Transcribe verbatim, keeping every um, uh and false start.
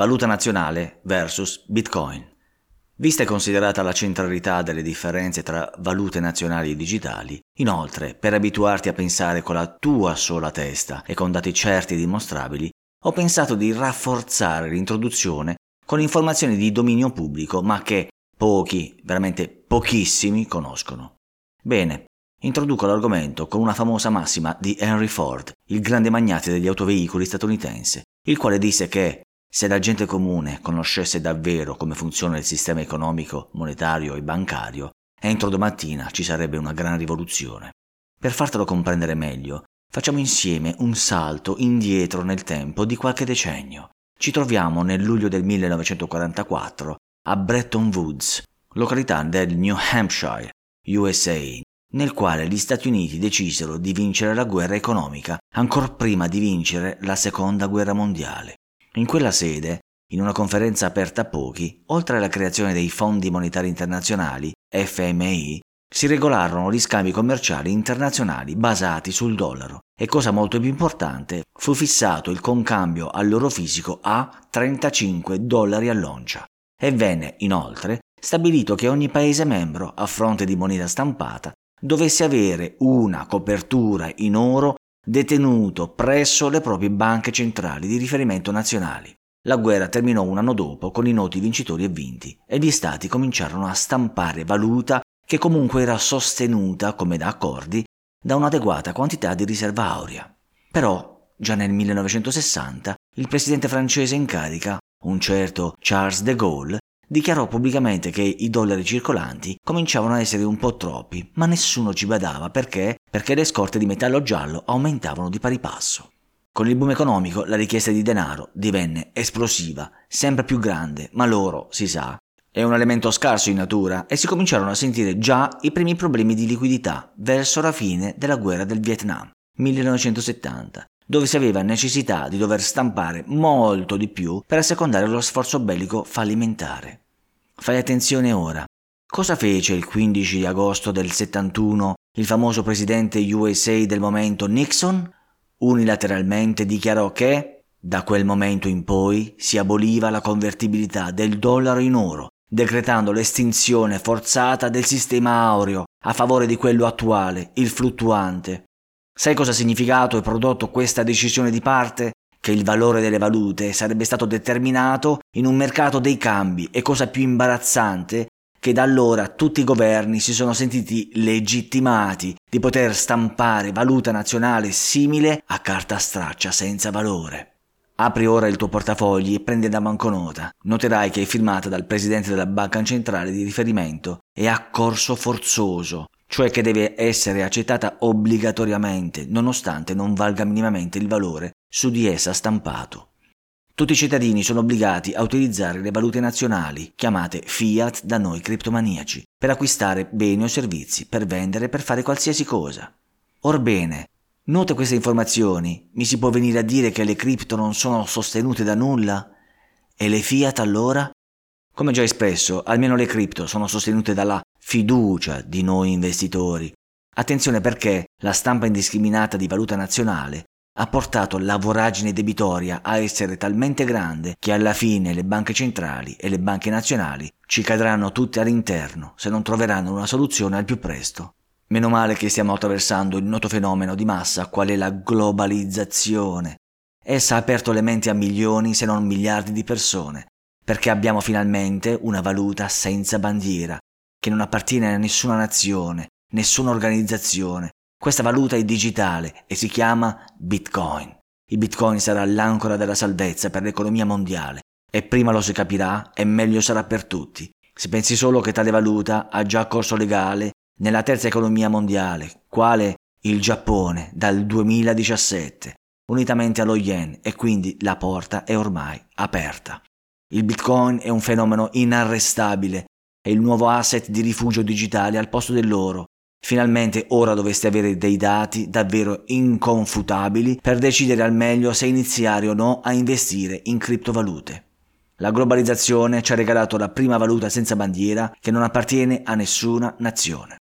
Valuta nazionale versus Bitcoin. Vista e considerata la centralità delle differenze tra valute nazionali e digitali, inoltre, per abituarti a pensare con la tua sola testa e con dati certi e dimostrabili, ho pensato di rafforzare l'introduzione con informazioni di dominio pubblico, ma che pochi, veramente pochissimi, conoscono. Bene, introduco l'argomento con una famosa massima di Henry Ford, il grande magnate degli autoveicoli statunitense, il quale disse che se la gente comune conoscesse davvero come funziona il sistema economico, monetario e bancario, entro domattina ci sarebbe una gran rivoluzione. Per fartelo comprendere meglio, facciamo insieme un salto indietro nel tempo di qualche decennio. Ci troviamo nel luglio del millenovecentoquarantaquattro a Bretton Woods, località del New Hampshire, U S A, nel quale gli Stati Uniti decisero di vincere la guerra economica ancor prima di vincere la Seconda Guerra Mondiale. In quella sede, in una conferenza aperta a pochi, oltre alla creazione dei Fondi Monetari Internazionali, F M I, si regolarono gli scambi commerciali internazionali basati sul dollaro e, cosa molto più importante, fu fissato il concambio all'oro fisico a trentacinque dollari all'oncia e venne, inoltre, stabilito che ogni paese membro, a fronte di moneta stampata, dovesse avere una copertura in oro detenuto presso le proprie banche centrali di riferimento nazionali. La guerra terminò un anno dopo con i noti vincitori e vinti, e gli stati cominciarono a stampare valuta che comunque era sostenuta, come da accordi, da un'adeguata quantità di riserva aurea. Però, già nel millenovecentosessanta, il presidente francese in carica, un certo Charles de Gaulle, dichiarò pubblicamente che i dollari circolanti cominciavano a essere un po' troppi, ma nessuno ci badava perché perché le scorte di metallo giallo aumentavano di pari passo. Con il boom economico la richiesta di denaro divenne esplosiva, sempre più grande, ma l'oro, si sa, è un elemento scarso in natura e si cominciarono a sentire già i primi problemi di liquidità verso la fine della guerra del Vietnam, millenovecentosettanta, dove si aveva necessità di dover stampare molto di più per assecondare lo sforzo bellico fallimentare. Fai attenzione ora. Cosa fece il quindici agosto del settantuno il famoso presidente U S A del momento Nixon? Unilateralmente dichiarò che da quel momento in poi si aboliva la convertibilità del dollaro in oro, decretando l'estinzione forzata del sistema aureo a favore di quello attuale, il fluttuante. Sai cosa ha significato e prodotto questa decisione di parte? Che il valore delle valute sarebbe stato determinato in un mercato dei cambi e, cosa più imbarazzante, che da allora tutti i governi si sono sentiti legittimati di poter stampare valuta nazionale simile a carta straccia senza valore. Apri ora il tuo portafogli e prendi la banconota. Noterai che è firmata dal presidente della banca centrale di riferimento e a corso forzoso, cioè che deve essere accettata obbligatoriamente, nonostante non valga minimamente il valore su di essa stampato. Tutti i cittadini sono obbligati a utilizzare le valute nazionali, chiamate fiat da noi criptomaniaci, per acquistare beni o servizi, per vendere, per fare qualsiasi cosa. Orbene, note queste informazioni, mi si può venire a dire che le cripto non sono sostenute da nulla? E le fiat allora? Come già espresso, almeno le cripto sono sostenute dalla fiducia di noi investitori. Attenzione, perché la stampa indiscriminata di valuta nazionale ha portato la voragine debitoria a essere talmente grande che alla fine le banche centrali e le banche nazionali ci cadranno tutte all'interno se non troveranno una soluzione al più presto. Meno male che stiamo attraversando il noto fenomeno di massa qual è la globalizzazione. Essa ha aperto le menti a milioni se non miliardi di persone, perché abbiamo finalmente una valuta senza bandiera, che non appartiene a nessuna nazione, nessuna organizzazione. Questa valuta è digitale e si chiama Bitcoin. Il Bitcoin sarà l'ancora della salvezza per l'economia mondiale e prima lo si capirà e meglio sarà per tutti. Si pensi solo che tale valuta ha già corso legale nella terza economia mondiale, quale il Giappone, dal duemiladiciassette, unitamente allo yen, e quindi la porta è ormai aperta. Il Bitcoin è un fenomeno inarrestabile, è il nuovo asset di rifugio digitale al posto dell'oro. Finalmente ora dovreste avere dei dati davvero inconfutabili per decidere al meglio se iniziare o no a investire in criptovalute. La globalizzazione ci ha regalato la prima valuta senza bandiera che non appartiene a nessuna nazione.